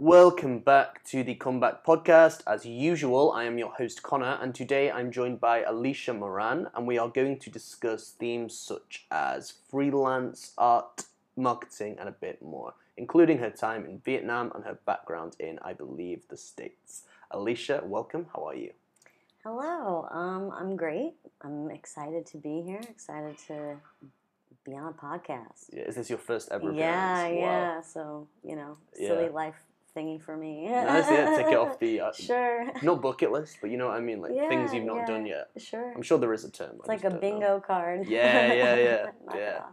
Welcome back to the Comeback Podcast. As usual, I am your host Connor, and today I'm joined by Alicia Moran, and we are going to discuss themes such as freelance, art, marketing, and a bit more, including her time in Vietnam and her background in, I believe, the States. Alicia, welcome. How are you? Hello. I'm great. I'm excited to be here, excited to be on a podcast. Yeah, is this your first ever appearance? Wow. So, you know, silly life thingy for me. Nice, take it off the sure. Not bucket list, but you know what I mean, like things you've not done yet. Sure. I'm sure there is a term. It's like a bingo card. Yeah.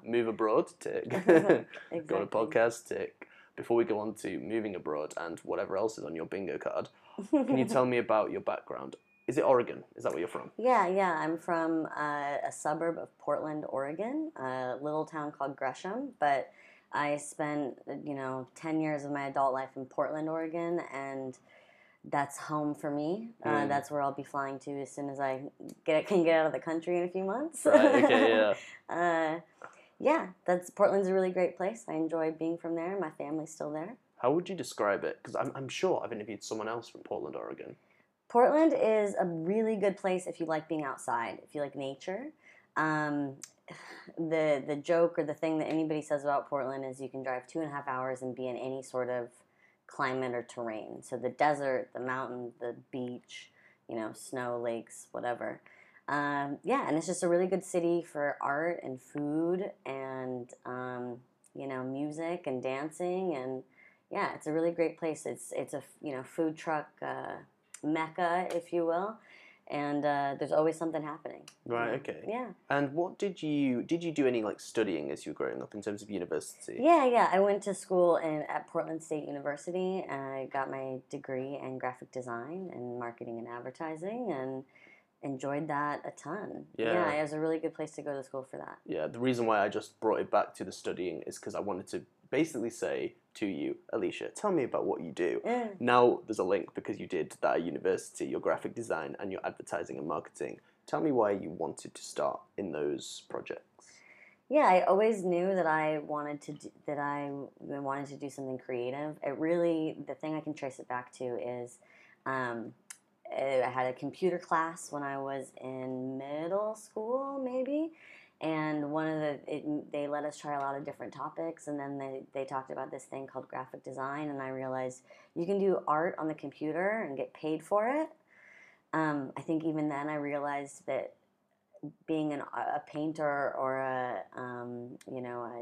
Move abroad, tick. Exactly. Go on a podcast, tick. Before we go on to moving abroad and whatever else is on your bingo card, can you tell me about your background? Is it Oregon? Is that where you're from? Yeah. I'm from a suburb of Portland, Oregon, a little town called Gresham, but I spent, 10 years of my adult life in Portland, Oregon, and that's home for me. That's where I'll be flying to as soon as I can get out of the country in a few months. Right, okay, yeah. Portland's a really great place. I enjoy being from there. My family's still there. How would you describe it? Because I'm sure I've interviewed someone else from Portland, Oregon. Portland is a really good place if you like being outside, if you like nature. The joke or the thing that anybody says about Portland is you can drive 2.5 hours and be in any sort of climate or terrain. So the desert, the mountain, the beach, snow, lakes, whatever. And it's just a really good city for art and food and, music and dancing. And, it's a really great place. It's a, food truck mecca, if you will. And there's always something happening. Right, okay. Yeah. And what did you do any studying as you were growing up in terms of university? Yeah. I went to school at Portland State University. I got my degree in graphic design and marketing and advertising and enjoyed that a ton. Yeah, it was a really good place to go to school for that. Yeah, the reason why I just brought it back to the studying is because I wanted to basically say to you, Alicia, tell me about what you do. Now there's a link because you did that at university, your graphic design and your advertising and marketing. Tell me why you wanted to start in those projects. Yeah, I always knew that I wanted to do something creative. It really, the thing I can trace it back to is I had a computer class when I was in middle school, maybe. And they let us try a lot of different topics, and then they talked about this thing called graphic design, and I realized you can do art on the computer and get paid for it. I think even then I realized that being a painter or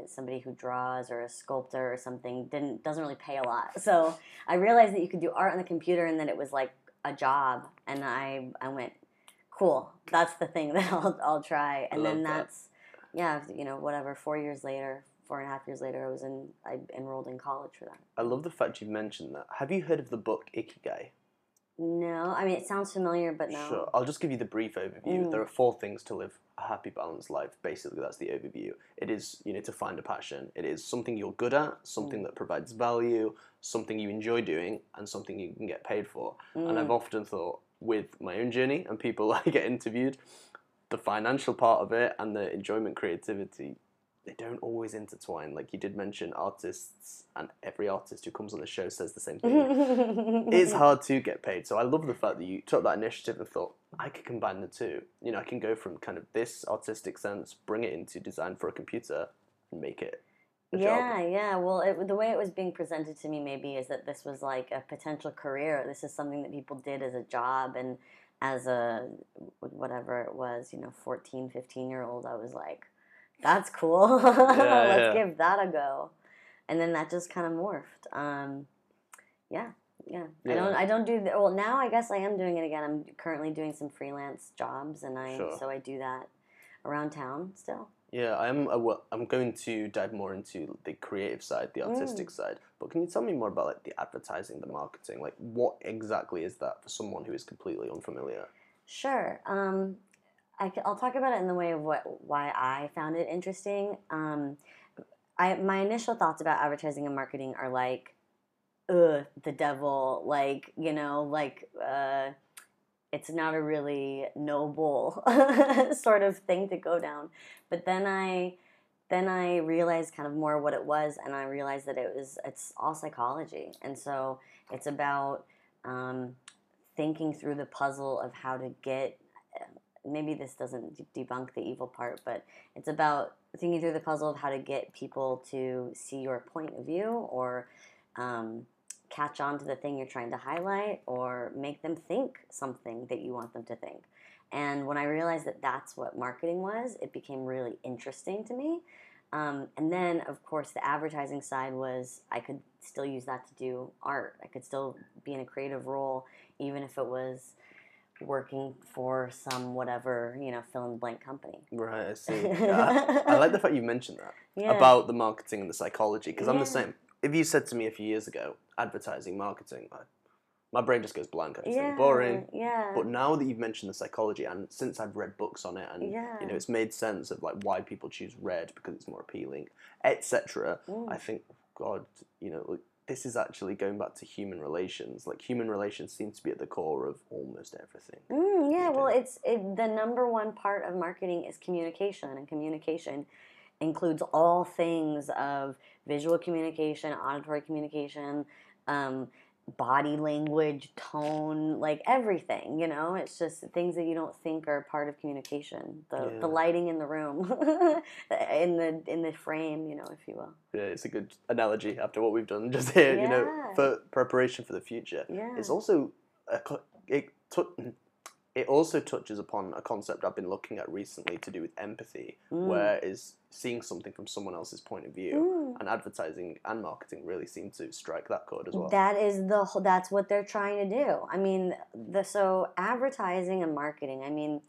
somebody who draws or a sculptor or something doesn't really pay a lot. So I realized that you could do art on the computer, and then it was like a job, and I went, cool, that's the thing that I'll try. And then that's, 4.5 years later, I enrolled in college for that. I love the fact you mentioned that. Have you heard of the book Ikigai? No, I mean, it sounds familiar, but no. Sure, I'll just give you the brief overview. There are 4 things to live a happy, balanced life. Basically, that's the overview. It is, to find a passion. It is something you're good at, something that provides value, something you enjoy doing, and something you can get paid for. And I've often thought, with my own journey and people I get interviewed, the financial part of it and the enjoyment, creativity, they don't always intertwine. Like you did mention artists, and every artist who comes on the show says the same thing. It's hard to get paid. So I love the fact that you took that initiative and thought, I could combine the two. I can go from kind of this artistic sense, bring it into design for a computer and make it a job. Well, the way it was being presented to me maybe is that this was like a potential career. This is something that people did as a job, and as a whatever it was, 14, 15-year-old, I was like, that's cool. Let's give that a go. And then that just kind of morphed. I don't do that. Well, now I guess I am doing it again. I'm currently doing some freelance jobs, and so I do that around town still. Yeah, I'm going to dive more into the creative side, the artistic side. But can you tell me more about the advertising, the marketing? What exactly is that for someone who is completely unfamiliar? Sure. I'll talk about it in the way of why I found it interesting. My initial thoughts about advertising and marketing are the devil, it's not a really noble sort of thing to go down. But then I then I realized kind of more what it was, and I realized that it's all psychology. And so it's about thinking through the puzzle of how to get, maybe this doesn't debunk the evil part, but it's about thinking through the puzzle of how to get people to see your point of view, or catch on to the thing you're trying to highlight, or make them think something that you want them to think. And when I realized that that's what marketing was, it became really interesting to me. And then, of course, the advertising side was, I could still use that to do art. I could still be in a creative role, even if it was working for some whatever, fill in the blank company. Right, I see. Yeah, I like the fact you mentioned that, about the marketing and the psychology, because I'm the same. If you said to me a few years ago, advertising, marketing, my brain just goes blank. I just think boring. Yeah. But now that you've mentioned the psychology, and since I've read books on it, and it's made sense of like why people choose red because it's more appealing, etc. I think, God, this is actually going back to human relations. Like, human relations seems to be at the core of almost everything. The number one part of marketing is communication, and communication includes all things of visual communication, auditory communication, body language, tone, like everything, It's just things that you don't think are part of communication. The lighting in the room, in the frame, if you will. Yeah, it's a good analogy after what we've done just here, for preparation for the future. Yeah. It's also, it also touches upon a concept I've been looking at recently to do with empathy, where is seeing something from someone else's point of view, and advertising and marketing really seem to strike that chord as well. That's what they're trying to do. I mean, so advertising and marketing, I mean,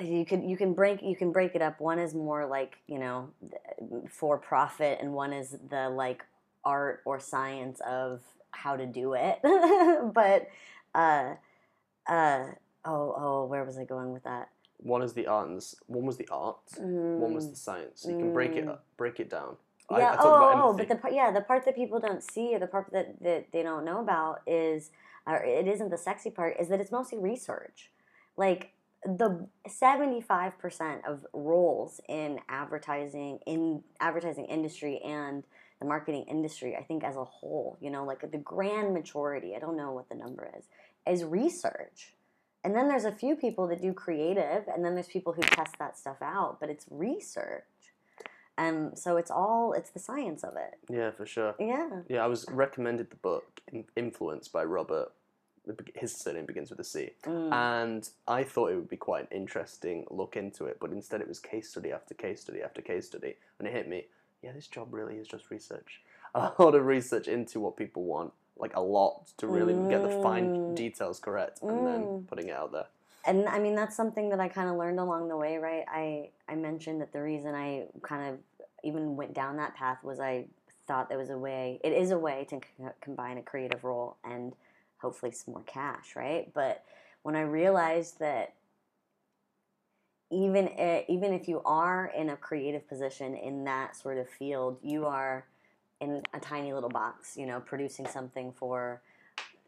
you can break it up. One is more like, for profit, and one is the like art or science of how to do it. But where was I going with that? One was the art, one was the science. So you can break it down. Yeah. The part that people don't see, or the part that they don't know about is, or it isn't the sexy part, is that it's mostly research. Like, the 75% of roles in advertising industry and the marketing industry, I think as a whole, like the grand majority, I don't know what the number is research. And then there's a few people that do creative, and then there's people who test that stuff out, but it's research. And so it's the science of it. Yeah, for sure. Yeah. Yeah, I was recommended the book Influence by Robert. His surname begins with a C. And I thought it would be quite an interesting look into it, but instead it was case study after case study after case study. And it hit me, this job really is just research. A lot of research into what people want. Like, a lot to really get the fine details correct, and then putting it out there. And I mean, that's something that I kind of learned along the way, right? I mentioned that the reason I kind of even went down that path was I thought it is a way to combine a creative role and hopefully some more cash, right? But when I realized that even if you are in a creative position in that sort of field, you are in a tiny little box, producing something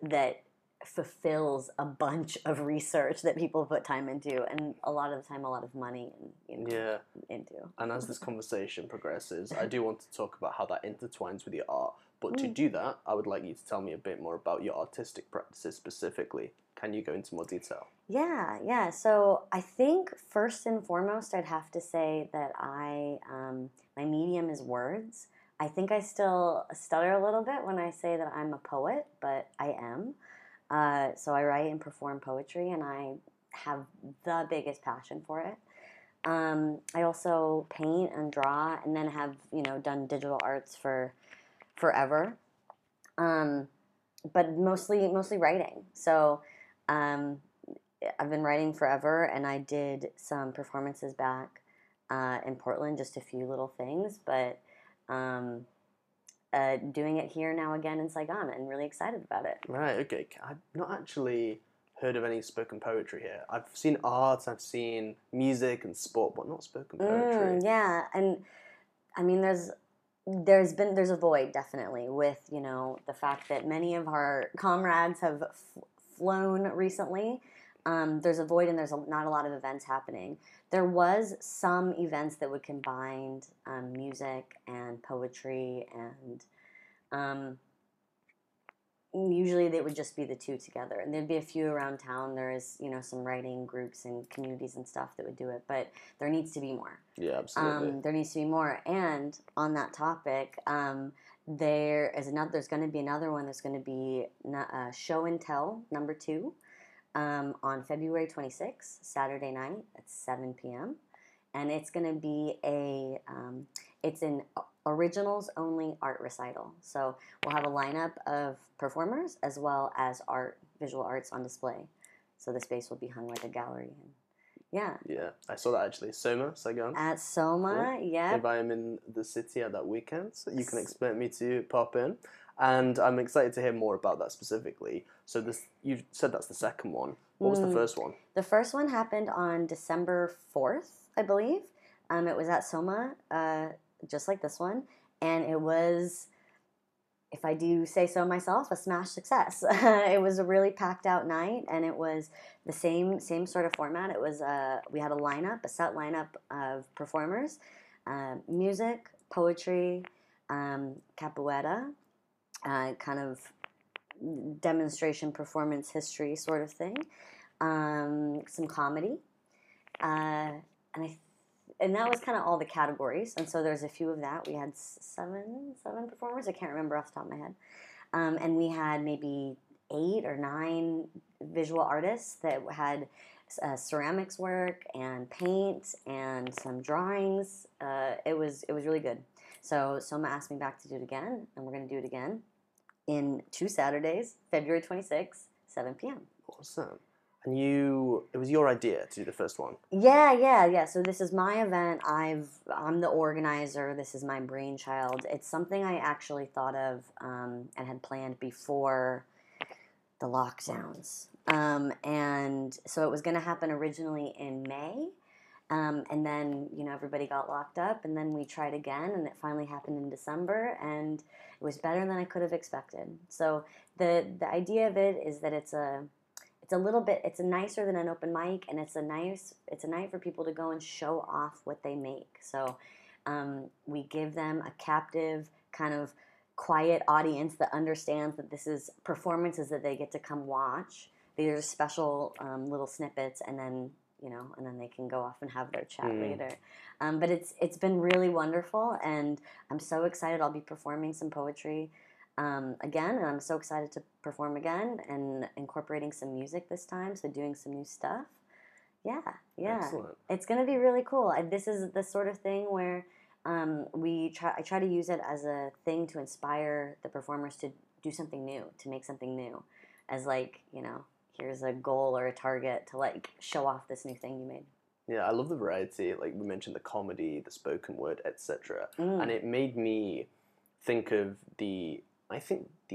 that fulfills a bunch of research that people put time into, and a lot of the time, a lot of money into. And as this conversation progresses, I do want to talk about how that intertwines with your art. But to do that, I would like you to tell me a bit more about your artistic practices specifically. Can you go into more detail? Yeah. So I think first and foremost, I'd have to say that my medium is words. I think I still stutter a little bit when I say that I'm a poet, but I am. So I write and perform poetry, and I have the biggest passion for it. I also paint and draw, and then have done digital arts for forever, but mostly writing. So I've been writing forever, and I did some performances back in Portland, just a few little things, but. Doing it here now again in Saigon, and really excited about it. Right, okay. I've not actually heard of any spoken poetry here. I've seen art, I've seen music and sport, but not spoken poetry. Yeah, and I mean, there's a void, definitely, with, the fact that many of our comrades have flown recently. There's a void and there's not a lot of events happening. There was some events that would combine music and poetry, and usually they would just be the two together. And there'd be a few around town. There is, you know, some writing groups and communities and stuff that would do it, but there needs to be more. Yeah, absolutely. There needs to be more. And on that topic, there's going to be another one. There's going to be Show and Tell number 2. On February 26th, Saturday night at 7 p.m. And it's going to be it's an originals only art recital. So we'll have a lineup of performers as well as visual arts on display. So the space will be hung like a gallery. Yeah. Yeah, I saw that actually. Soma Saigon. At Soma, yeah. If I am in the city at that weekend, so you can expect me to pop in. And I'm excited to hear more about that specifically. So you said that's the second one. What was the first one? The first one happened on December 4th, I believe. It was at Soma, just like this one. And it was, if I do say so myself, a smash success. It was a really packed out night, and it was the same sort of format. It was we had a set lineup of performers, music, poetry, capoeira, kind of demonstration, performance, history sort of thing, some comedy, and that was kind of all the categories. And so there's a few of that. We had seven performers. I can't remember off the top of my head, and we had maybe 8 or 9 visual artists that had ceramics work and paint and some drawings. It was really good. So Soma asked me back to do it again, and we're going to do it again in 2 Saturdays, February 26th, 7 p.m. Awesome. And it was your idea to do the first one. Yeah. So this is my event. I'm the organizer. This is my brainchild. It's something I actually thought of and had planned before the lockdowns. And so it was going to happen originally in May. And then, you know, everybody got locked up, and then we tried again, and it finally happened in December, and it was better than I could have expected. So the idea of it is that it's a nicer than an open mic, and it's a night for people to go and show off what they make. So we give them a captive kind of quiet audience that understands that this is performances that they get to come watch. These are special little snippets, and then, you know, and then they can go off and have their chat later. But it's been really wonderful, and I'm so excited. I'll be performing some poetry again, and I'm so excited to perform again and incorporating some music this time, so doing some new stuff. Yeah. Excellent. It's going to be really cool. This is the sort of thing where I try to use it as a thing to inspire the performers to do something new, to make something new, as like, you know, here's a goal or a target to, like, show off this new thing you made. Yeah, I love the variety. Like, we mentioned the comedy, the spoken word, etc. And it made me think of the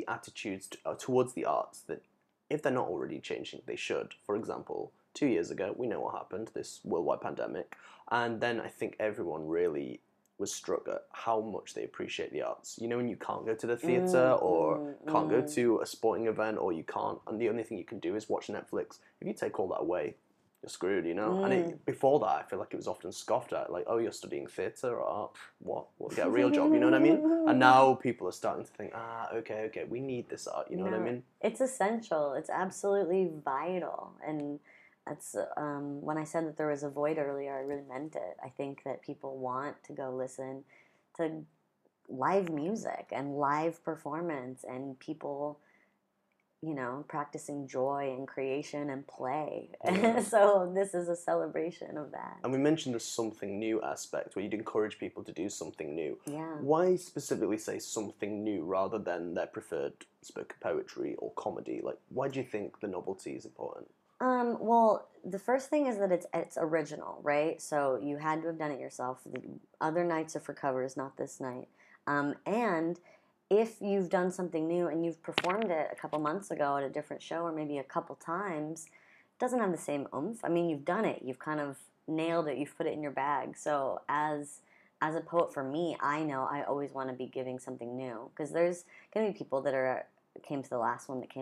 attitudes towards the arts that, if they're not already changing, they should. For example, 2 years ago, we know what happened, this worldwide pandemic. And then I think everyone really was struck at how much they appreciate the arts. You know, when you can't go to the theatre or can't go to a sporting event, or you can't, and the only thing you can do is watch Netflix. If you take all that away, you're screwed, you know? And before that, I feel like it was often scoffed at, like, oh, you're studying theatre or art, what, get a real job, you know what I mean? And now people are starting to think, okay, we need this art, you know what I mean? It's essential. It's absolutely vital. And that's when I said that there was a void earlier, I really meant it. I think that people want to go listen to live music and live performance and people, you know, practicing joy and creation and play. Yeah. So this is a celebration of that. And we mentioned the something new aspect, where you'd encourage people to do something new. Yeah. Why specifically say something new rather than their preferred spoken poetry or comedy? Like, why do you think the novelty is important? Well, the first thing is that it's original, right? So you had to have done it yourself. The other nights are for covers, not this night. And if you've done something new and you've performed it a couple months ago at a different show, or maybe a couple times, it doesn't have the same oomph. I mean, you've done it. You've kind of nailed it. You've put it in your bag. So as a poet, for me, I know I always want to be giving something new, because there's going to be people that came to the last one that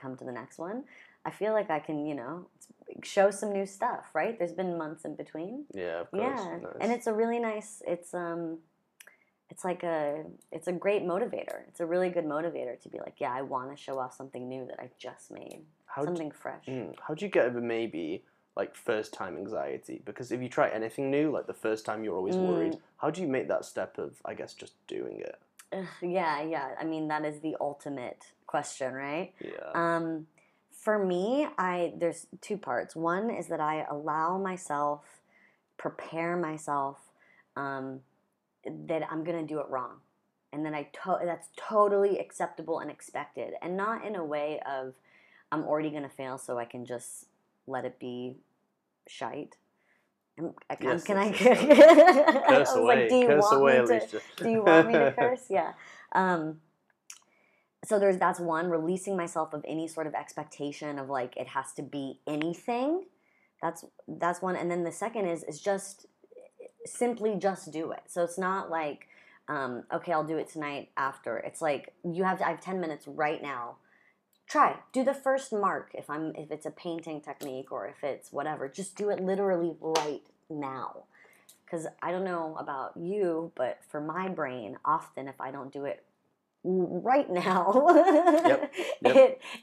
come to the next one. I feel like I can, you know, show some new stuff, right? There's been months in between. Yeah, of course. Yeah, nice. And it's a really nice, it's a great motivator. It's a really good motivator to be like, yeah, I want to show off something new that I just made, something fresh. How do you get over maybe like first time anxiety? Because if you try anything new, like the first time you're always worried. How do you make that step of, I guess, just doing it? Yeah. I mean, that is the ultimate question, right? Yeah. For me, there's two parts. One is that I allow myself, prepare myself, that I'm gonna do it wrong, and then that's totally acceptable and expected, and not in a way of I'm already gonna fail, so I can just let it be shite. Can I curse away? Curse away, Alicia. Do you want me to curse? Yeah. So that's one, releasing myself of any sort of expectation of like it has to be anything. That's one, and then the second is just simply just do it. So it's not like okay, I'll do it tonight after. It's like I have 10 minutes right now. Try. Do the first mark if it's a painting technique or if it's whatever. Just do it literally right now. Because I don't know about you, but for my brain, often if I don't do it right now, yep.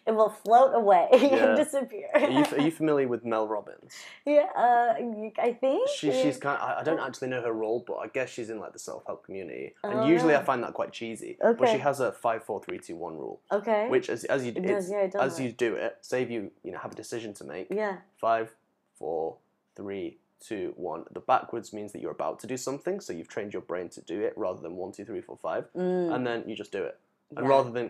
It will float away and disappear. Are you familiar with Mel Robbins? Yeah, I think she's kind of, I don't actually know her role, but I guess she's in like the self-help community. And usually I find that quite cheesy. Okay. But she has a 5-4-3-2-1 rule. Okay. Which as you do it, say if you have a decision to make. Yeah. 5-4-3-2-1. The backwards means that you're about to do something, so you've trained your brain to do it rather than 1, 2, 3, 4, 5, and then you just do it. Yeah. And rather than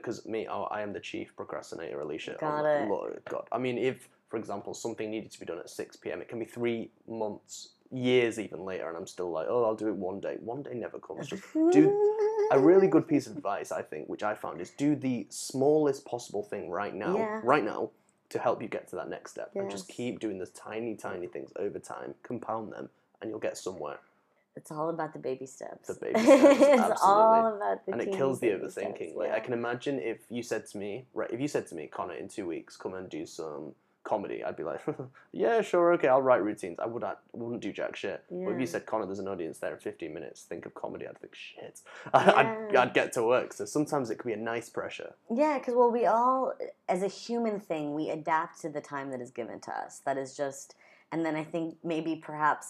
I am the chief procrastinator, Alicia. Got it. I mean, if for example something needed to be done at 6 p.m, it can be 3 months, years even later, and I'm still like, oh, I'll do it one day. One day never comes. Just do a really good piece of advice, I think, which I found is do the smallest possible thing right now. To help you get to that next step. Yes. And just keep doing those tiny, tiny things over time, compound them, and you'll get somewhere. It's all about the baby steps. The baby steps, absolutely. It's all about the And it kills the overthinking. Steps, yeah. Like, I can imagine if you said to me, Connor, in 2 weeks, come and do some comedy, I'd be like, yeah, sure, okay, I'll write routines. I wouldn't do jack shit. Yeah. But if you said, Connor, there's an audience there in 15 minutes, think of comedy, I'd think, shit. Yeah. I'd get to work. So sometimes it can be a nice pressure. Yeah, because, well, we all, as a human thing, we adapt to the time that is given to us. That is just, and then I think maybe perhaps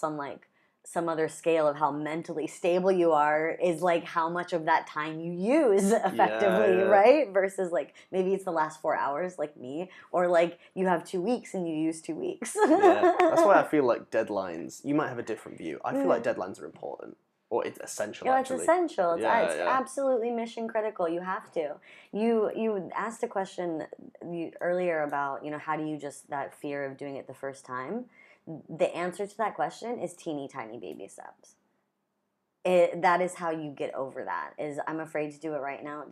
some other scale of how mentally stable you are is like how much of that time you use effectively, right? Versus like maybe it's the last 4 hours like me, or like you have 2 weeks and you use 2 weeks. Yeah. That's why I feel like deadlines, you might have a different view. I feel like deadlines are important, or it's essential. Yeah, it's essential. It's absolutely mission critical. You have to. You asked a question earlier about, how do you just that fear of doing it the first time? The answer to that question is teeny tiny baby steps. That is how you get over that. Is I'm afraid to do it right now.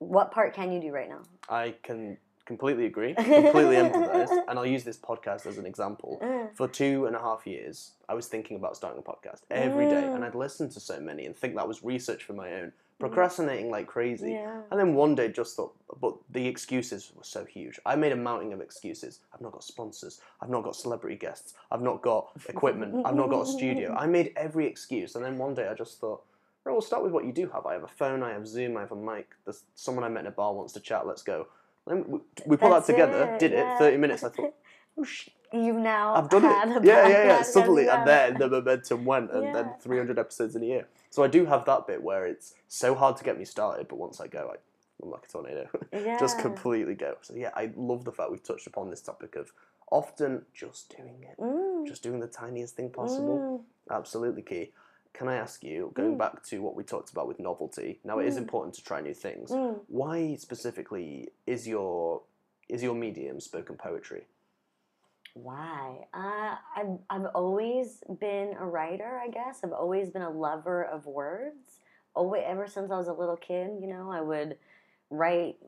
What part can you do right now? I can completely agree, completely empathize, and I'll use this podcast as an example. For 2.5 years, I was thinking about starting a podcast every day, and I'd listen to so many and think that was research for my own. Procrastinating like crazy, and then one day just thought, but the excuses were so huge. I made a mountain of excuses. I've not got sponsors, I've not got celebrity guests, I've not got equipment, I've not got a studio. I made every excuse, and then one day I just thought, well, we'll start with what you do have. I have a phone, I have Zoom, I have a mic, there's someone I met in a bar wants to chat, let's go. Then we put that together, did it, 30 minutes, I thought, oh shit. You've now I've done had it. A yeah. Suddenly I'm there, and the momentum went, and then 300 episodes in a year. So I do have that bit where it's so hard to get me started, but once I go, I'm like a tornado. Yeah. Just completely go. So yeah, I love the fact we've touched upon this topic of often just doing it, just doing the tiniest thing possible. Absolutely key. Can I ask you, going back to what we talked about with novelty, now it is important to try new things. Why specifically is your medium spoken poetry? Why? I've always been a writer, I guess. I've always been a lover of words. Always, ever since I was a little kid, I would write,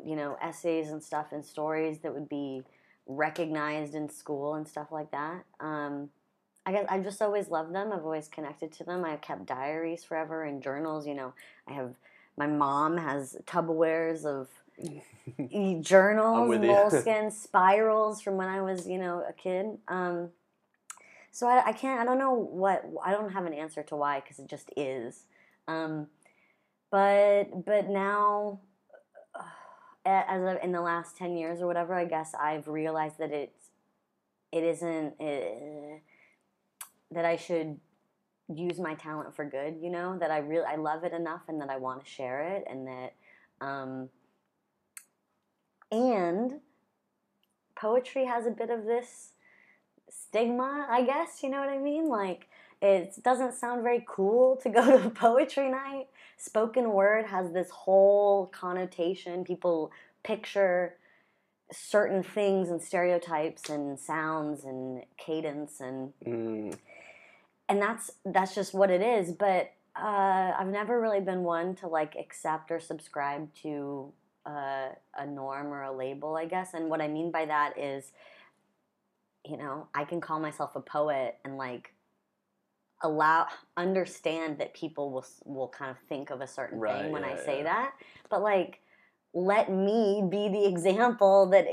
essays and stuff and stories that would be recognized in school and stuff like that. I guess I've just always loved them. I've always connected to them. I've kept diaries forever and journals. I have My mom has Tupperwares of journals, moleskins, spirals from when I was, you know, a kid. So I can't, I don't know what, I don't have an answer to why, because it just is. But now, as of in the last 10 years or whatever, I guess I've realized that it isn't that I should use my talent for good, you know, that I love it enough and that I want to share it, and that, and poetry has a bit of this stigma, I guess, you know what I mean? Like, it doesn't sound very cool to go to a poetry night. Spoken word has this whole connotation. People picture certain things and stereotypes and sounds and cadence and that's just what it is. But I've never really been one to like accept or subscribe to a norm or a label, I guess. And what I mean by that is, you know, I can call myself a poet and like understand that people will kind of think of a certain thing when I say that. But like, let me be the example that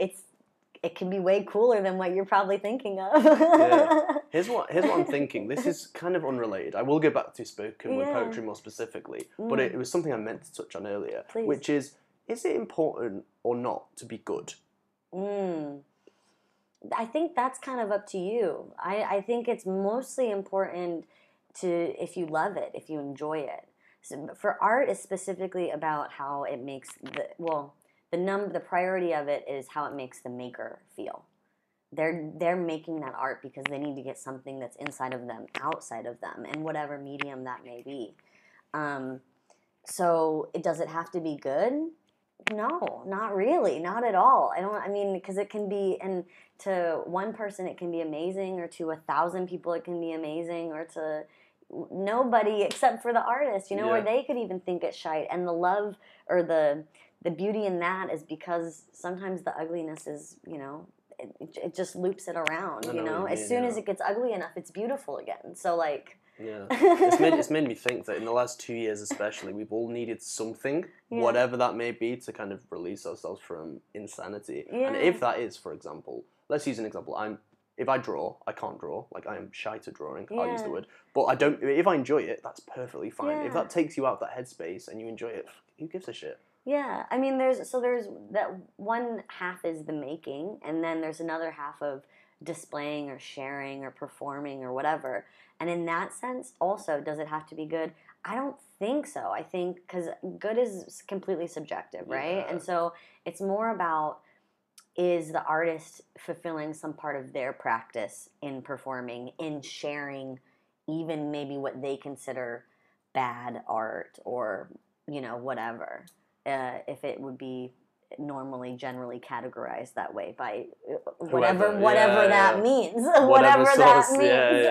it can be way cooler than what you're probably thinking of. Yeah. Here's what I'm thinking. This is kind of unrelated. I will go back to spoken word poetry more specifically, but it was something I meant to touch on earlier, which is it important or not to be good? I think that's kind of up to you. I think it's mostly important to if you love it, if you enjoy it. So for art, it's specifically about how it makes the priority of it is how it makes the maker feel. They're making that art because they need to get something that's inside of them, outside of them, in whatever medium that may be. So does it have to be good? No, not really, not at all. I mean, because it can be, and to one person it can be amazing, or to 1,000 people it can be amazing, or to nobody except for the artist, you know, or they could even think it's shite. And the love or the beauty in that is because sometimes the ugliness is, you know, it just loops it around, you know? As soon as it gets ugly enough, it's beautiful again. So, like... Yeah. It's made me think that in the last 2 years especially, we've all needed something, whatever that may be, to kind of release ourselves from insanity. Yeah. And if that is, for example, let's use an example. If I draw, I can't draw. Like, I am shy to drawing. Yeah. I'll use the word. But if I enjoy it, that's perfectly fine. Yeah. If that takes you out of that headspace and you enjoy it, who gives a shit? Yeah. I mean, there's that one half is the making, and then there's another half of displaying or sharing or performing or whatever. And in that sense, also, does it have to be good? I don't think so. I think because good is completely subjective, right? Yeah. And so it's more about, is the artist fulfilling some part of their practice in performing, in sharing even maybe what they consider bad art or, you know, whatever, if it would be normally generally categorized that way by whatever that means. Whatever that means.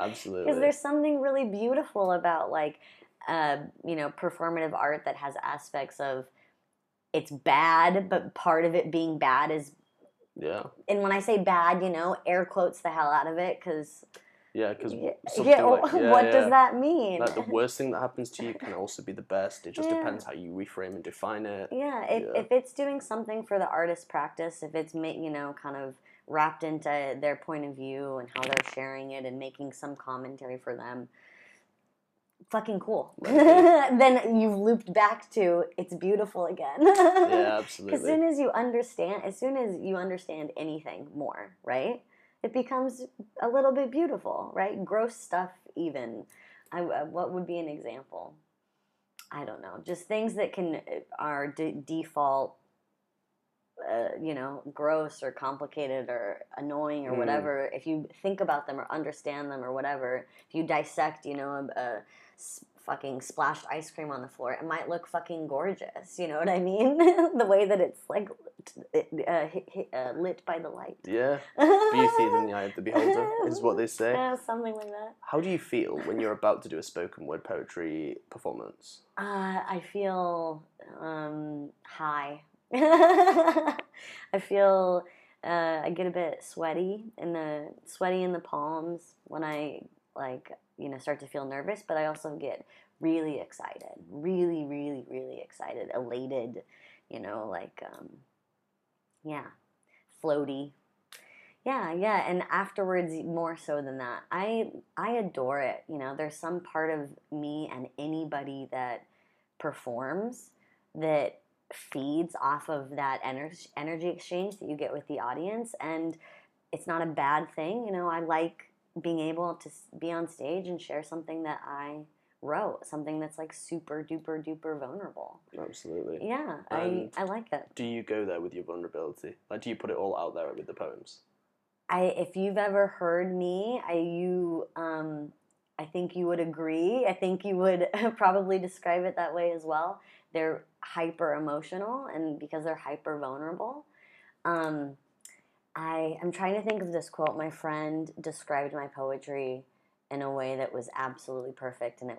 Absolutely. Because there's something really beautiful about, like, you know, performative art that has aspects of it's bad, but part of it being bad is... Yeah. And when I say bad, you know, air quotes the hell out of it, because... Yeah, because what does that mean? Like, the worst thing that happens to you can also be the best. It just depends how you reframe and define it. Yeah, if it's doing something for the artist's practice, if it's, you know, kind of wrapped into their point of view and how they're sharing it and making some commentary for them, fucking cool. Then you've looped back to it's beautiful again. Yeah, absolutely. Because as soon as you understand anything more, right? It becomes a little bit beautiful, right? Gross stuff, even. What would be an example? I don't know. Just things that are default, you know, gross or complicated or annoying or whatever. If you think about them or understand them or whatever, if you dissect, you know, a fucking splashed ice cream on the floor, it might look fucking gorgeous. You know what I mean? The way that it's like lit by the light. Yeah, beauty in the eye of the beholder is what they say. Yeah, something like that. How do you feel when you're about to do a spoken word poetry performance? I feel high. I feel I get a bit sweaty in the palms when I, like, you know, start to feel nervous, but I also get really excited, really excited, elated, you know, like, yeah, floaty. Yeah, and afterwards, more so than that, I adore it. You know, there's some part of me and anybody that performs that feeds off of that energy exchange that you get with the audience, and it's not a bad thing. You know, I like being able to be on stage and share something that I wrote, something that's like super duper duper vulnerable. Absolutely. Yeah, I like it. Do you go there with your vulnerability? Like, do you put it all out there with the poems? If you've ever heard me, I think you would agree. I think you would probably describe it that way as well. They're hyper emotional, and because they're hyper vulnerable, I'm trying to think of this quote. My friend described my poetry in a way that was absolutely perfect, and it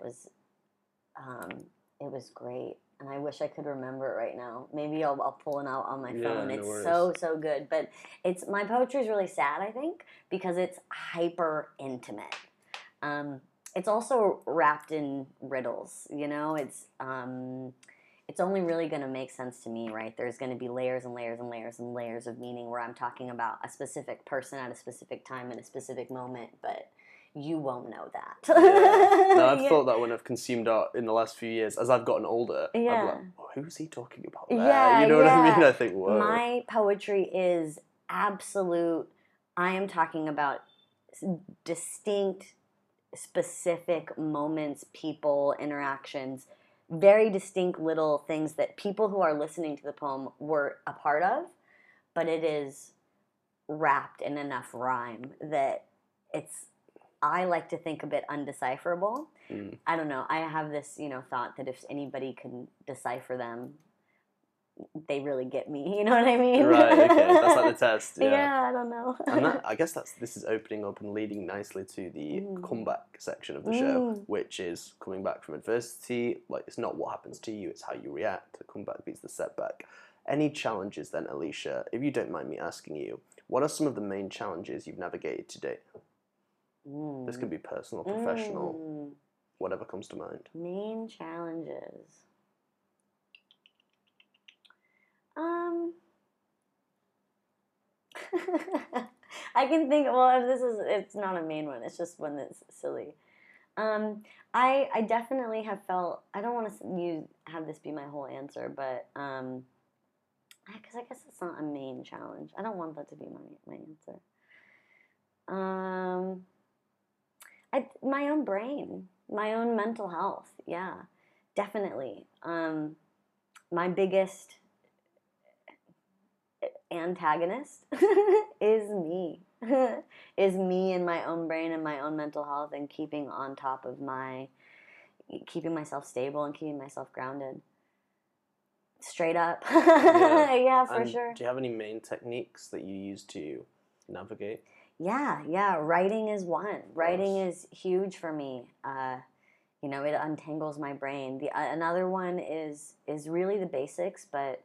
was great. And I wish I could remember it right now. Maybe I'll pull it out on my phone. No, it's worries. so good. But it's, my poetry is really sad, I think, because it's hyper intimate. It's also wrapped in riddles. You know, it's only really going to make sense to me, right? There's going to be layers and layers and layers and layers of meaning where I'm talking about a specific person at a specific time in a specific moment, but you won't know that. Yeah. No, I've thought that when I've consumed art in the last few years, as I've gotten older, I'm like, oh, who's he talking about there? You know what I mean? I think, whoa. My poetry is absolute. I am talking about distinct, specific moments, people, interactions, very distinct little things that people who are listening to the poem were a part of, but it is wrapped in enough rhyme that it's, I like to think, a bit undecipherable. I don't know. I have this, you know, thought that if anybody can decipher them, they really get me. You know what I mean? Right. Okay. That's like the test. Yeah. Yeah, I don't know. And that, I guess this is opening up and leading nicely to the comeback section of the show, which is coming back from adversity. Like, it's not what happens to you; it's how you react. The comeback beats the setback. Any challenges, then, Alicia? If you don't mind me asking you, what are some of the main challenges you've navigated to date? This could be personal, professional, whatever comes to mind. Main challenges. I can think. Well, it's not a main one. It's just one that's silly. I definitely have felt. I don't want to have this be my whole answer, but because I guess it's not a main challenge. I don't want that to be my answer. My own brain, my own mental health. Yeah, definitely. My biggest antagonist is me and my own brain and my own mental health, and keeping on top of keeping myself stable and keeping myself grounded. Straight up. Yeah, for sure. Do you have any main techniques that you use to navigate? Yeah. Writing is one. Writing is huge for me. You know, it untangles my brain. Another one is really the basics, but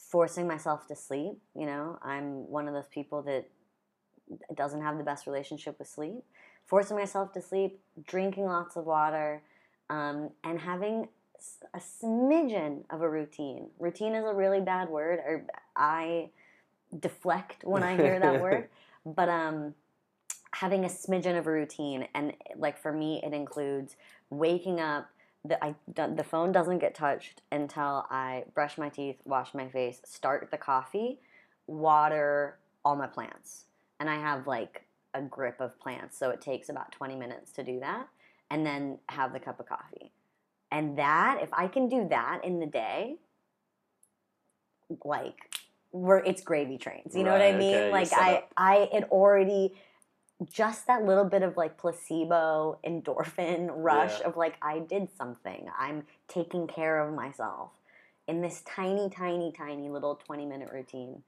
forcing myself to sleep. You know, I'm one of those people that doesn't have the best relationship with sleep. Forcing myself to sleep, drinking lots of water, and having a smidgen of a routine. Routine is a really bad word, or I deflect when I hear that word, but having a smidgen of a routine, and like for me, it includes waking up. The phone doesn't get touched until I brush my teeth, wash my face, start the coffee, water all my plants, and I have like a grip of plants, so it takes about 20 minutes to do that, and then have the cup of coffee. And that, if I can do that in the day, like, it's gravy trains, you know what I mean? Okay, like I had already, just that little bit of like placebo endorphin rush of like, I did something. I'm taking care of myself in this tiny little 20-minute routine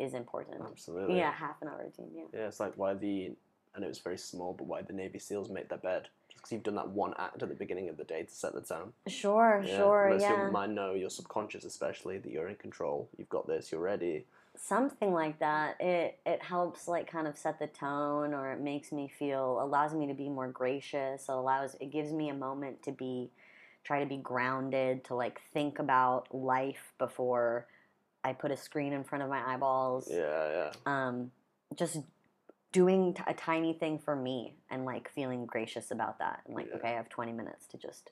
is important. Absolutely. Yeah, half an hour routine. Yeah, it's like why I know it's very small, but why the Navy SEALs make their bed. Just because you've done that one act at the beginning of the day to set the tone. Sure, yeah. Most people might know, your subconscious especially, that you're in control. You've got this, you're ready. something like that. It helps like kind of set the tone, or it makes me feel, allows me to be more gracious. It gives me a moment to try to be grounded, to like think about life before I put a screen in front of my eyeballs. Yeah, yeah. Just doing a tiny thing for me and like feeling gracious about that. And like, yeah. Okay, I have 20 minutes to just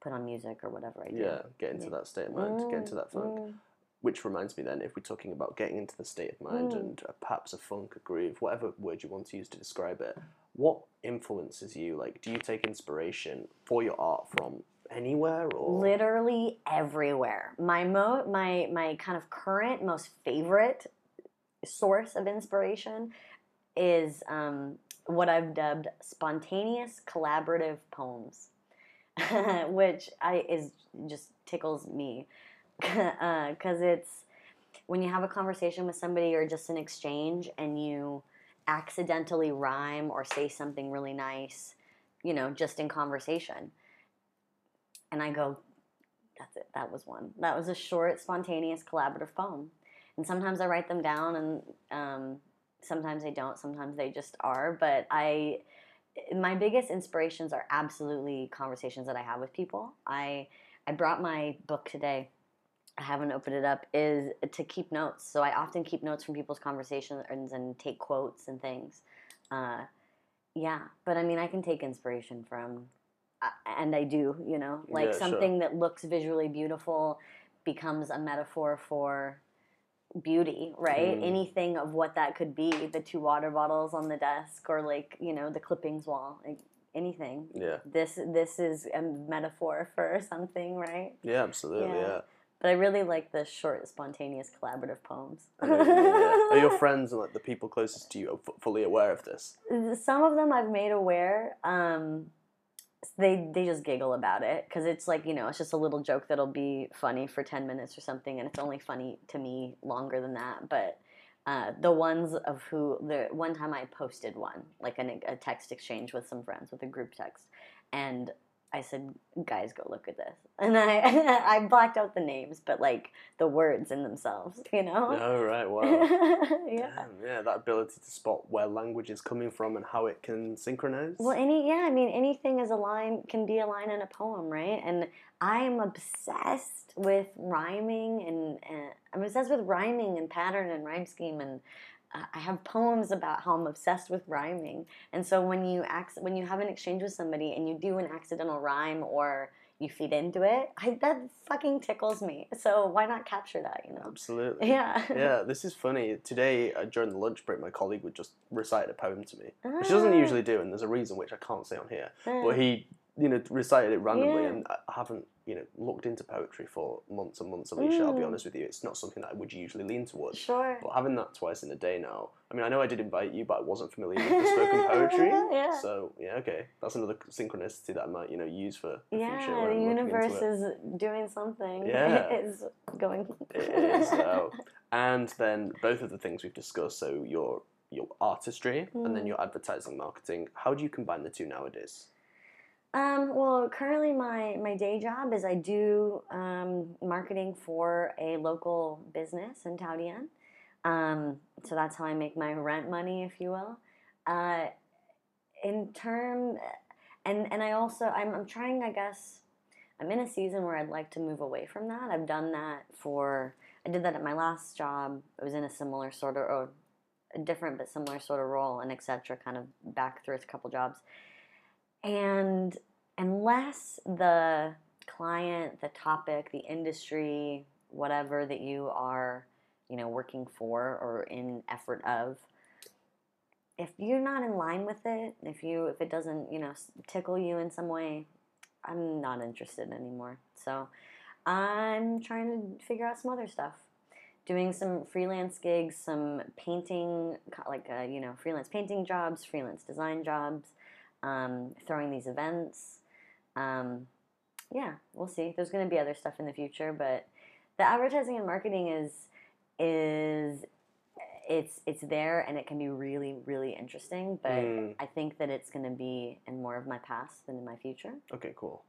put on music or whatever I do. Yeah, get into that state of mind, get into that funk. Which reminds me then, if we're talking about getting into the state of mind and perhaps a funk, a groove, whatever word you want to use to describe it, what influences you? Like, do you take inspiration for your art from anywhere or? Literally everywhere. My kind of current, most favorite source of inspiration is what I've dubbed spontaneous collaborative poems, which just tickles me. Because it's when you have a conversation with somebody or just an exchange and you accidentally rhyme or say something really nice, you know, just in conversation. And I go, that's it. That was one. That was a short, spontaneous, collaborative poem. And sometimes I write them down and sometimes I don't. Sometimes they just are. But my biggest inspirations are absolutely conversations that I have with people. I brought my book today. I haven't opened it up, is to keep notes. So I often keep notes from people's conversations and take quotes and things. But I mean, I can take inspiration from, and I do, you know, like something that looks visually beautiful becomes a metaphor for beauty, right? Anything of what that could be, the 2 water bottles on the desk or like, you know, the clippings wall, like, anything. Yeah. This is a metaphor for something, right? Yeah, absolutely, yeah. But I really like the short, spontaneous, collaborative poems. Are your friends and like the people closest to you fully aware of this? Some of them I've made aware. They just giggle about it because it's like, you know, it's just a little joke that'll be funny for 10 minutes or something, and it's only funny to me longer than that. But one time I posted one, like a text exchange with some friends, with a group text, and I said, guys, go look at this. And I blacked out the names, but, like, the words in themselves, you know? Oh, right, wow. Yeah. Damn, yeah, that ability to spot where language is coming from and how it can synchronize. Well, anything is a line, can be a line in a poem, right? And I'm obsessed with rhyming and pattern and rhyme scheme, and I have poems about how I'm obsessed with rhyming. And so when you have an exchange with somebody and you do an accidental rhyme or you feed into it, that fucking tickles me. So why not capture that, you know? Absolutely. Yeah. Yeah, this is funny. Today, during the lunch break, my colleague would just recite a poem to me, which he doesn't usually do, and there's a reason which I can't say on here. But he, you know, recited it randomly, and I haven't, you know, looked into poetry for months and months, Alicia. I'll be honest with you, it's not something that I would usually lean towards. Sure. But having that twice in a day now, I mean, I know I did invite you, but I wasn't familiar with the spoken poetry. Yeah. So, yeah, okay. That's another synchronicity that I might, you know, use for the future. Yeah, the universe is doing something. Yeah. It is going. It is. And then both of the things we've discussed, so your artistry and then your advertising marketing, how do you combine the two nowadays? Well, currently my day job is I do marketing for a local business in Tao Dien. So that's how I make my rent money, if you will. I'm trying, I guess, I'm in a season where I'd like to move away from that. I've done that I did that at my last job. I was in a different but similar sort of role, and et cetera, kind of back through a couple jobs. And unless the client, the topic, the industry, whatever that you are, you know, working for or in effort of, if you're not in line with it, if it doesn't, you know, tickle you in some way, I'm not interested anymore. So I'm trying to figure out some other stuff, doing some freelance gigs, some painting, like, you know, freelance painting jobs, freelance design jobs. Throwing these events. We'll see. There's going to be other stuff in the future, but the advertising and marketing is it's there and it can be really, really interesting, but I think that it's going to be in more of my past than in my future. Okay, cool.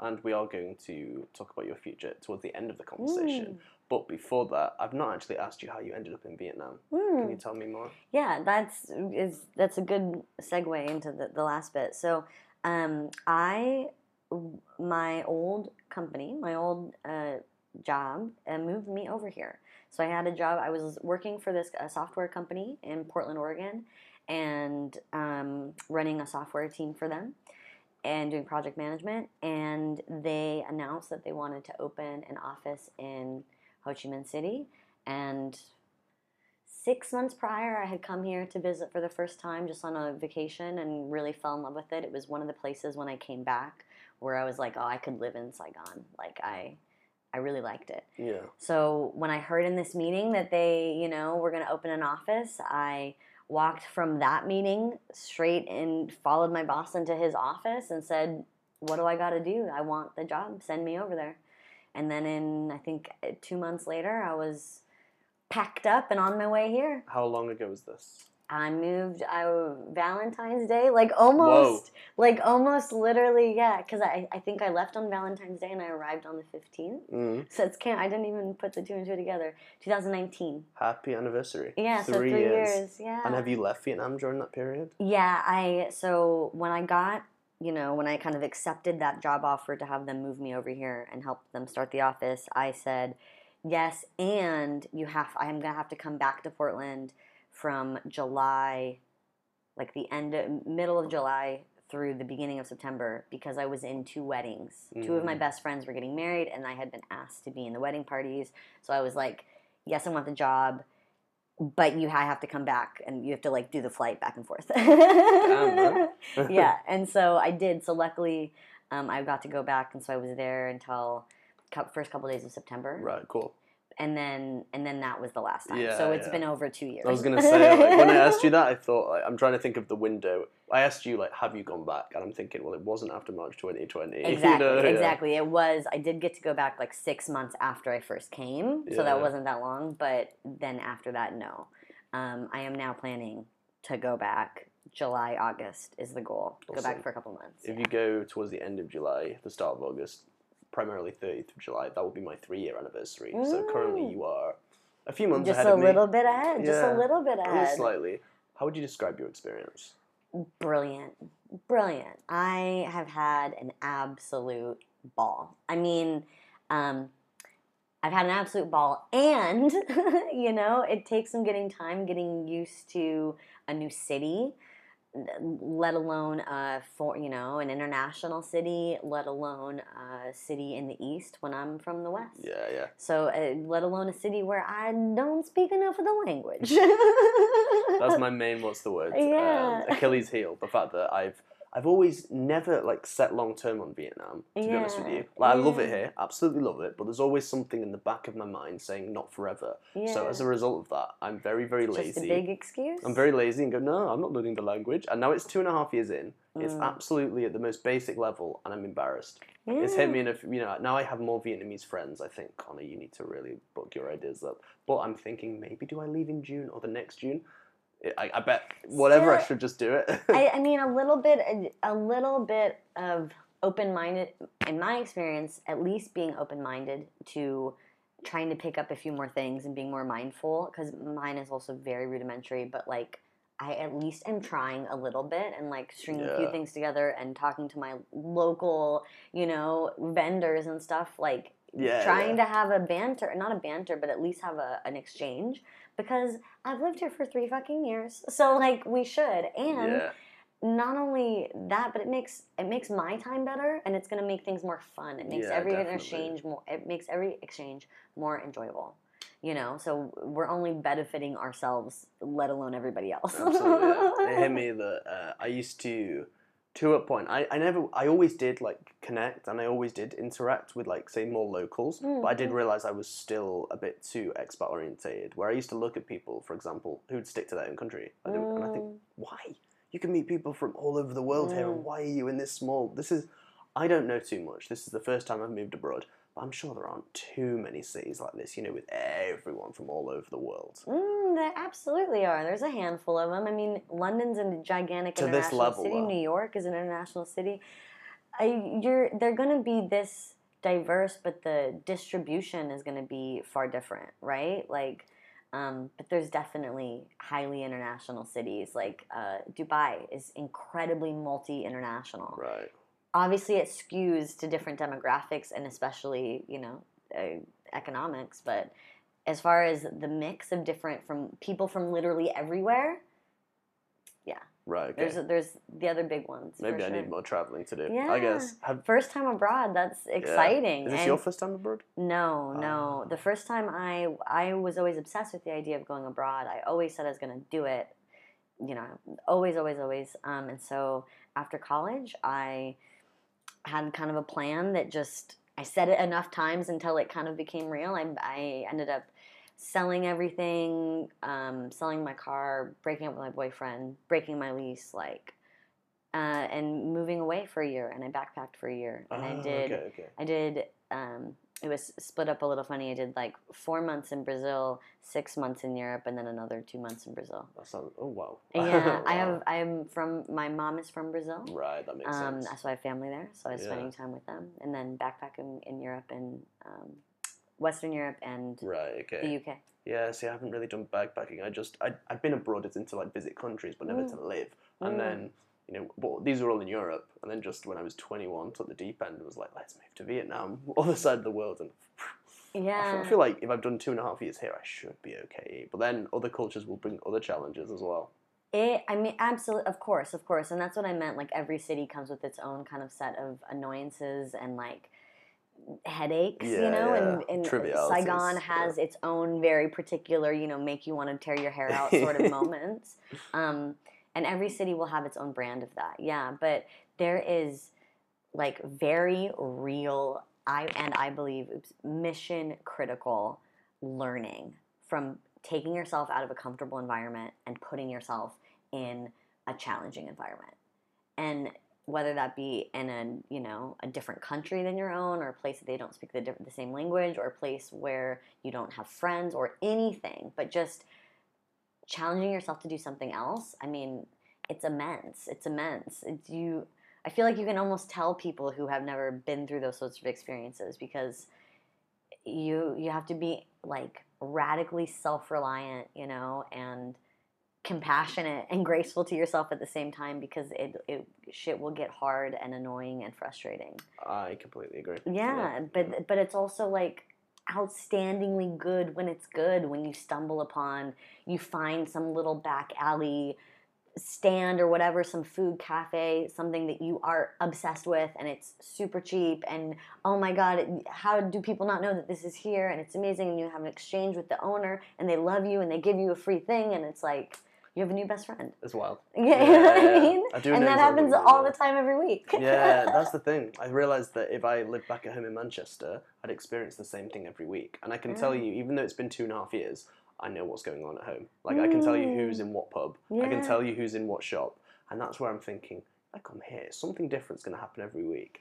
And we are going to talk about your future towards the end of the conversation. But before that, I've not actually asked you how you ended up in Vietnam. Can you tell me more? Yeah, that's a good segue into the last bit. So my old job moved me over here. So I had a job. I was working for a software company in Portland, Oregon, and running a software team for them and doing project management. And they announced that they wanted to open an office in Ho Chi Minh City. And 6 months prior, I had come here to visit for the first time just on a vacation and really fell in love with it. It was one of the places when I came back where I was like, oh, I could live in Saigon. Like, I really liked it. Yeah. So when I heard in this meeting that they, were going to open an office, I walked from that meeting straight and followed my boss into his office and said, what do I got to do? I want the job. Send me over there. And then I think 2 months later, I was packed up and on my way here. How long ago was this? I moved Valentine's Day, almost literally, yeah, because I think I left on Valentine's Day and I arrived on the 15th. So I didn't even put the two and two together. 2019. Happy anniversary. Yeah, three years. Yeah. And have you left Vietnam during that period? Yeah, so when I got, when I kind of accepted that job offer to have them move me over here and help them start the office, I said, yes, and I'm going to have to come back to Portland from July, like middle of July through the beginning of September, because I was in two weddings. Two of my best friends were getting married, and I had been asked to be in the wedding parties. So I was like, yes, I want the job, but I have to come back, and you have to like do the flight back and forth. Damn, huh? Yeah, and so I did. So luckily, I got to go back, and so I was there until first couple days of September. Right, cool. And then that was the last time. Yeah, so it's been over 2 years. I was going to say, when I asked you that, I thought, I'm trying to think of the window. I asked you, have you gone back? And I'm thinking, well, it wasn't after March 2020. Exactly, exactly. Yeah. It was. I did get to go back 6 months after I first came. Yeah. So that wasn't that long. But then after that, no. I am now planning to go back. July, August is the goal. Awesome. Go back for a couple months. If you go towards the end of July, the start of August, primarily 30th of July, that will be my 3-year anniversary. So currently you are a few months ahead of me. Just a little bit ahead. Only slightly. How would you describe your experience? Brilliant. I have had an absolute ball. I've had an absolute ball, and, it takes some getting used to a new city, let alone an international city, let alone a city in the East when I'm from the West. Yeah. So let alone a city where I don't speak enough of the language. That's my main Achilles heel. The fact that I've always never set long term on Vietnam. To be honest with you, I love it here, absolutely love it. But there's always something in the back of my mind saying not forever. Yeah. So as a result of that, I'm very, very lazy. Just a big excuse. I'm very lazy and go, no, I'm not learning the language. And now it's 2.5 years in. It's absolutely at the most basic level, and I'm embarrassed. Yeah. It's hit me now I have more Vietnamese friends, I think. Connor, you need to really book your ideas up. But I'm thinking, maybe do I leave in June or the next June? I bet whatever. Still, I should just do it. A little bit of open-minded, in my experience, at least being open-minded to trying to pick up a few more things and being more mindful, because mine is also very rudimentary, but I at least am trying a little bit and stringing a few things together and talking to my local, vendors and stuff, trying to have a banter, not a banter, but at least have an exchange, because I've lived here for 3 fucking years. So we should. And not only that, but it makes my time better, and it's going to make things more fun. It makes every exchange more enjoyable. So we're only benefiting ourselves, let alone everybody else. Absolutely. It hit me that I used to a point, I always did connect, and I always did interact with say more locals, but I did realize I was still a bit too expat orientated, where I used to look at people, for example, who'd stick to their own country, and I think, why? You can meet people from all over the world here, and why are you in this small? I don't know too much. This is the first time I've moved abroad. I'm sure there aren't too many cities like this, with everyone from all over the world. There absolutely are. There's a handful of them. I mean, London's a gigantic international city. New York is an international city. They're going to be this diverse, but the distribution is going to be far different, right? Like, but there's definitely highly international cities. Like Dubai is incredibly multi-international. Right. Obviously, it skews to different demographics and especially, you know, economics. But as far as the mix of different from people from literally everywhere, yeah. Right. Okay. There's the other big ones. Maybe I need more traveling to do. Yeah. I guess. First time abroad. That's exciting. Yeah. Is this your first time abroad? No. The first time I was always obsessed with the idea of going abroad. I always said I was going to do it. You know, always. And so after college, I had kind of a plan that just I said it enough times until it kind of became real. I ended up selling everything, selling my car, breaking up with my boyfriend, breaking my lease, and moving away for a year. And I backpacked for a year. And it was split up a little funny. I did 4 months in Brazil, 6 months in Europe, and then another 2 months in Brazil. That sounds, oh, wow. Yeah, wow. My mom is from Brazil. Right, that makes sense. That's why I have family there, so I was spending time with them. And then backpacking in Europe and Western Europe and the UK. Yeah, see, I haven't really done backpacking. I've been abroad as into visit countries, but never to live. And then, you know, but these were all in Europe. And then just when I was 21, took the deep end and was like, let's move to Vietnam, other side of the world. And yeah, I feel like if I've done 2.5 years here, I should be okay. But then other cultures will bring other challenges as well. Absolutely, of course. And that's what I meant. Every city comes with its own kind of set of annoyances and headaches, and Saigon has its own very particular, make you want to tear your hair out sort of moments. And every city will have its own brand of that. Yeah, but there is very real, I believe, mission critical learning from taking yourself out of a comfortable environment and putting yourself in a challenging environment. And whether that be in a different country than your own, or a place that they don't speak the same language, or a place where you don't have friends or anything, but just challenging yourself to do something else. I mean, it's immense. I feel like you can almost tell people who have never been through those sorts of experiences, because you have to be radically self-reliant, and compassionate and graceful to yourself at the same time, because shit will get hard and annoying and frustrating. I completely agree. Yeah, but it's also outstandingly good when it's good, when you stumble upon, you find some little back alley stand or whatever, some food cafe, something that you are obsessed with, and it's super cheap, and oh my god, how do people not know that this is here, and it's amazing, and you have an exchange with the owner, and they love you, and they give you a free thing, and it's you have a new best friend. It's wild. Yeah, you know what I mean? I do, and that happens all the time every week. Yeah, that's the thing. I realised that if I lived back at home in Manchester, I'd experience the same thing every week. And I can tell you, even though it's been 2.5 years, I know what's going on at home. I can tell you who's in what pub. Yeah. I can tell you who's in what shop. And that's where I'm thinking, I come here, something different's going to happen every week.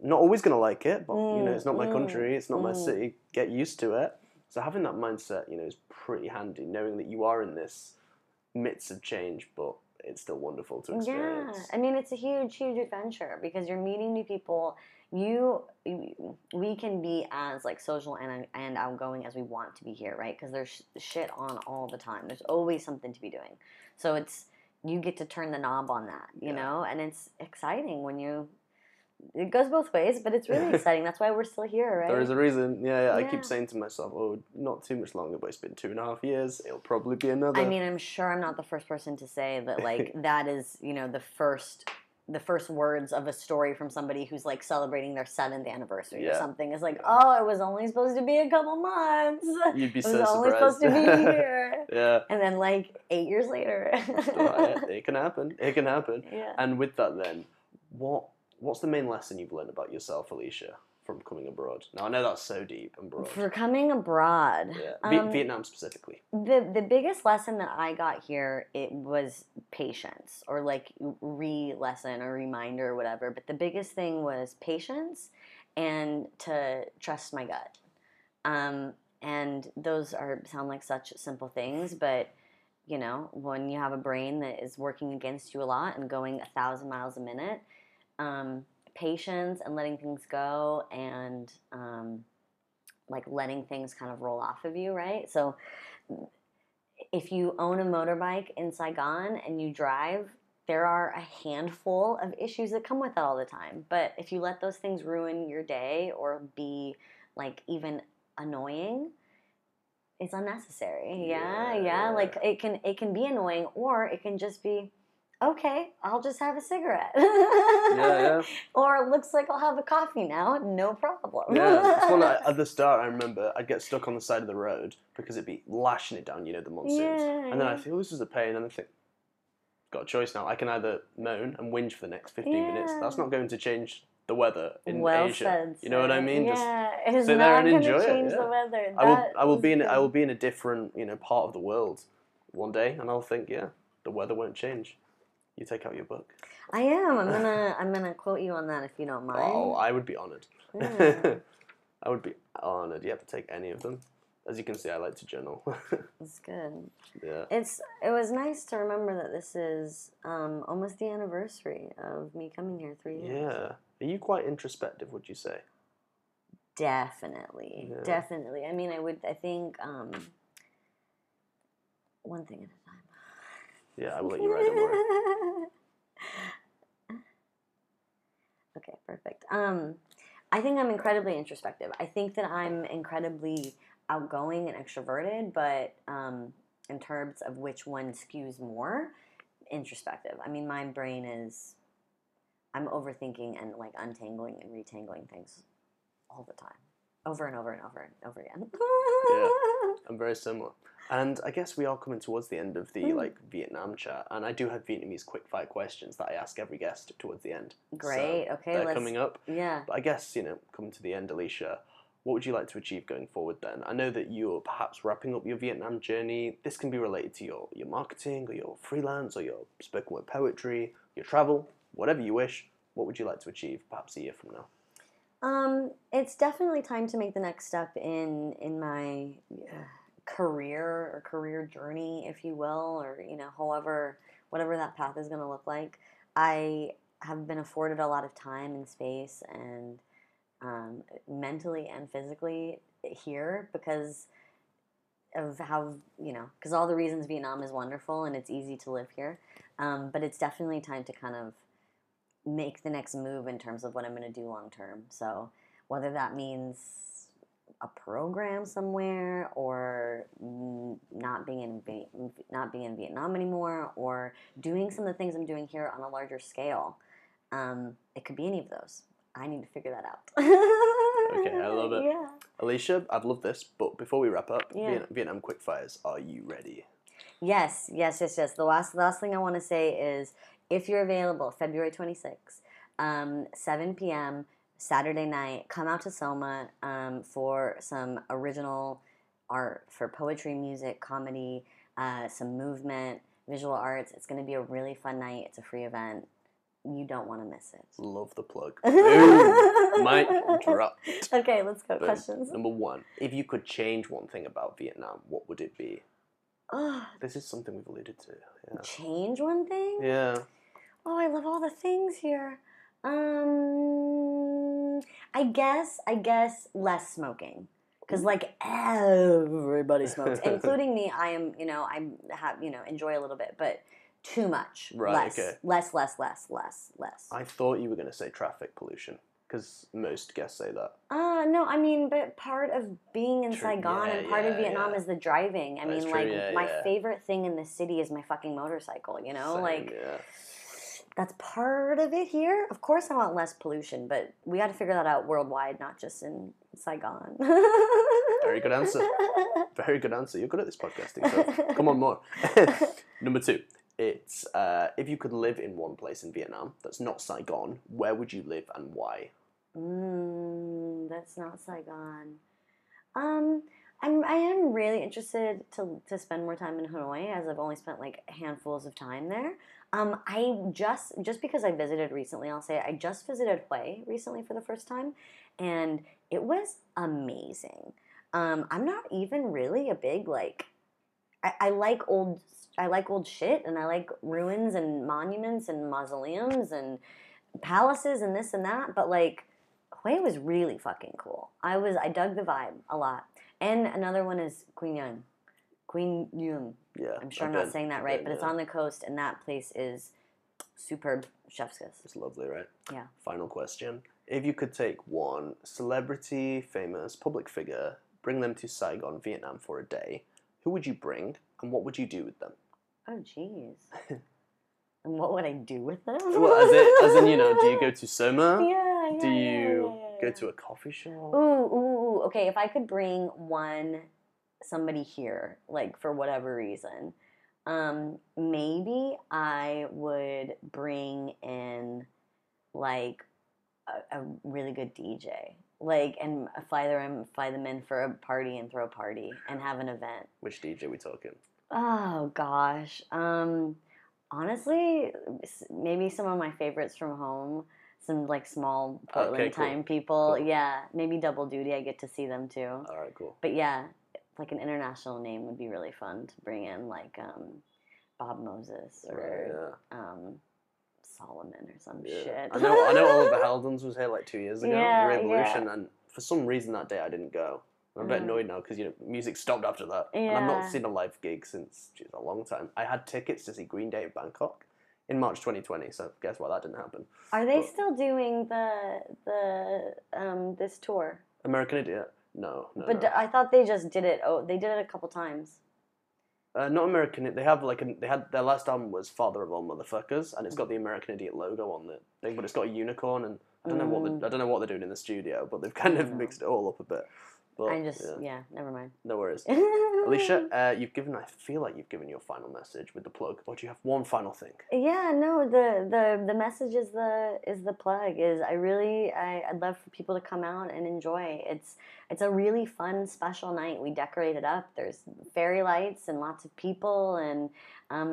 Not always going to like it, but, it's not my country, it's not my city. Get used to it. So having that mindset, is pretty handy, knowing that you are in this midst of change, but it's still wonderful to experience. Yeah, I mean, it's a huge, huge adventure, because you're meeting new people. We can be as social and outgoing as we want to be here, right? Because there's shit on all the time. There's always something to be doing. So you get to turn the knob on that, you know, and it's exciting when you. It goes both ways, but it's really exciting. That's why we're still here, right? There is a reason. Yeah. I keep saying to myself, oh, not too much longer, but it's been 2.5 years. It'll probably be another. I mean, I'm sure I'm not the first person to say that, that is, the first words of a story from somebody who's, celebrating their 7th anniversary or something. It's oh, it was only supposed to be a couple months. You'd be so surprised. It was only supposed to be here. Yeah. And then, 8 years later. It can happen. It can happen. Yeah. And with that, then, What's the main lesson you've learned about yourself, Alicia, from coming abroad? Now, I know that's so deep and broad. For coming abroad. Yeah, Vietnam specifically. The biggest lesson that I got here, it was patience, or re-lesson or reminder or whatever. But the biggest thing was patience and to trust my gut. And those sound like such simple things, but you know, when you have a brain that is working against you a lot and going 1,000 miles a minute, patience and letting things go and like letting things kind of roll off of you, right? So if you own a motorbike in Saigon and you drive, there are a handful of issues that come with that all the time. But if you let those things ruin your day or be like even annoying, it's unnecessary. Yeah. Like it can be annoying, or it can just be, okay, I'll just have a cigarette. Yeah. Or it looks like I'll have a coffee now, no problem. Yeah. It's one that at the start I remember I'd get stuck on the side of the road because it'd be lashing it down, you know, the monsoons. Yeah. And then I'd think, oh, this is a pain, and I think, got a choice now. I can either moan and whinge for the next 15 minutes. That's not going to change the weather in Asia. Said, you know what I mean? Just sit there and enjoy it. The weather. I will be in a different, you know, part of the world one day, and I'll think, yeah, the weather won't change. You take out your book. I am. I'm gonna quote you on that if you don't mind. Oh, I would be honoured. Yeah. I would be honoured. You have to take any of them. As you can see, I like to journal. It's good. Yeah. It was nice to remember that this is almost the anniversary of me coming here 3 years. Yeah. Are you quite introspective, would you say? Definitely. Yeah. Definitely. I mean, I think one thing at a time. Yeah, I will let you write, don't worry. Okay, perfect. I think I'm incredibly introspective. I think that I'm incredibly outgoing and extroverted, but in terms of which one skews more, introspective. I mean, my brain is, I'm overthinking and like untangling and retangling things all the time, over and over and over and over again. Yeah, I'm very similar. And I guess we are coming towards the end of the like Vietnam chat, and I do have Vietnamese quick fire questions that I ask every guest towards the end. Great, so okay. They're coming up. Yeah. But I guess, you know, coming to the end, Alicia, what would you like to achieve going forward then? I know that you're perhaps wrapping up your Vietnam journey. This can be related to your marketing or your freelance or your spoken word poetry, your travel, whatever you wish. What would you like to achieve perhaps a year from now? It's definitely time to make the next step in my career or career journey, if you will, or, you know, however, whatever that path is going to look like. I have been afforded a lot of time and space and mentally and physically here because of how, you know, because all the reasons Vietnam is wonderful and it's easy to live here. But it's definitely time to kind of make the next move in terms of what I'm going to do long term. So whether that means a program somewhere or not being in Vietnam anymore or doing some of the things I'm doing here on a larger scale, it could be any of those. I need to figure that out. Okay, I love it. Yeah. Alicia, I've loved this, but before we wrap up, Vietnam quickfires, are you ready? Yes. The last thing I want to say is, if you're available, February 26th, 7 p.m., Saturday night, come out to Soma for some original art, for poetry, music, comedy, some movement, visual arts. It's going to be a really fun night. It's a free event. You don't want to miss it. Love the plug. Boom. Mic drop. Okay, let's go. Boom. Questions. Number one, if you could change one thing about Vietnam, what would it be? This is something we've alluded to. Yeah. Change one thing? Yeah. Oh, I love all the things here. I guess less smoking. Because, like, everybody smokes. Including me. I am, you know, enjoy a little bit, but too much. Right, okay. Less. I thought you were going to say traffic pollution, because most guests say that. No, I mean, but part of being in Saigon and part of Vietnam is the driving. I mean, like, my favorite thing in the city is my fucking motorcycle, you know? Same, like, that's part of it here. Of course I want less pollution, but we got to figure that out worldwide, not just in Saigon. Very good answer. Very good answer. You're good at this podcasting, so come on, more. Number two. It's if you could live in one place in Vietnam that's not Saigon, where would you live and why? That's not Saigon. I am really interested to spend more time in Hanoi, as I've only spent like handfuls of time there. I just because I visited recently, I'll say I just visited Hue recently for the first time, and it was amazing. I'm not even really a big, like, I like old shit, and I like ruins and monuments and mausoleums and palaces and this and that, but like Hue was really fucking cool. I dug the vibe a lot. And another one is Quy Nhon. Quy Nhon. Yeah. I'm sure I'm not saying that right, but it's on the coast, and that place is superb. Chef's kiss. It's lovely, right? Yeah. Final question. If you could take one celebrity, famous, public figure, bring them to Saigon, Vietnam for a day, who would you bring, and what would you do with them? Oh, jeez. And what would I do with them? Well, as in, you know, do you go to Soma? Yeah. Do you go to a coffee shop? Ooh. Okay, if I could bring somebody here, like, for whatever reason, maybe I would bring in, like, a really good DJ. Like, and fly them in for a party and throw a party and have an event. Which DJ we talking? Oh, gosh. Honestly, maybe some of my favorites from home. Some, like, small Portland time people. Cool. Yeah, maybe double duty. I get to see them, too. All right, cool. But, yeah, like an international name would be really fun to bring in, like Bob Moses or... Right, yeah. Solomon or some shit. I know Oliver Heldens was here like 2 years ago. Yeah, Revolution, and for some reason that day I didn't go. I'm a bit annoyed now because, you know, music stopped after that. Yeah. And I've not seen a live gig since a long time. I had tickets to see Green Day in Bangkok in March 2020, so guess what, that didn't happen. Are they still doing the this tour? American Idiot? No. But no. I thought they just did it. Oh, they did it a couple times. Not American. They had their last album was Father of All Motherfuckers, and it's got the American Idiot logo on the thing, but it's got a unicorn, and I don't know what they're doing in the studio, but they've kind of mixed it all up a bit. But, never mind. No worries. Alicia, I feel like you've given your final message with the plug, or do you have one final thing? Yeah, no. The message is the plug. I'd love for people to come out and enjoy. It's a really fun, special night. We decorate it up. There's fairy lights and lots of people, and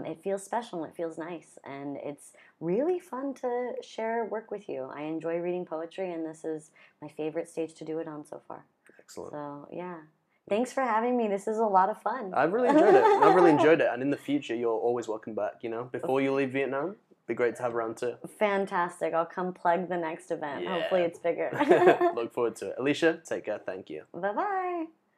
it feels special and it feels nice. And it's really fun to share work with you. I enjoy reading poetry, and this is my favorite stage to do it on so far. Excellent. So, yeah. Thanks for having me. This is a lot of fun. I've really enjoyed it. And in the future, you're always welcome back, you know, before you leave Vietnam. Be great to have around too. Fantastic. I'll come plug the next event. Yeah. Hopefully it's bigger. Look forward to it. Alicia, take care. Thank you. Bye-bye.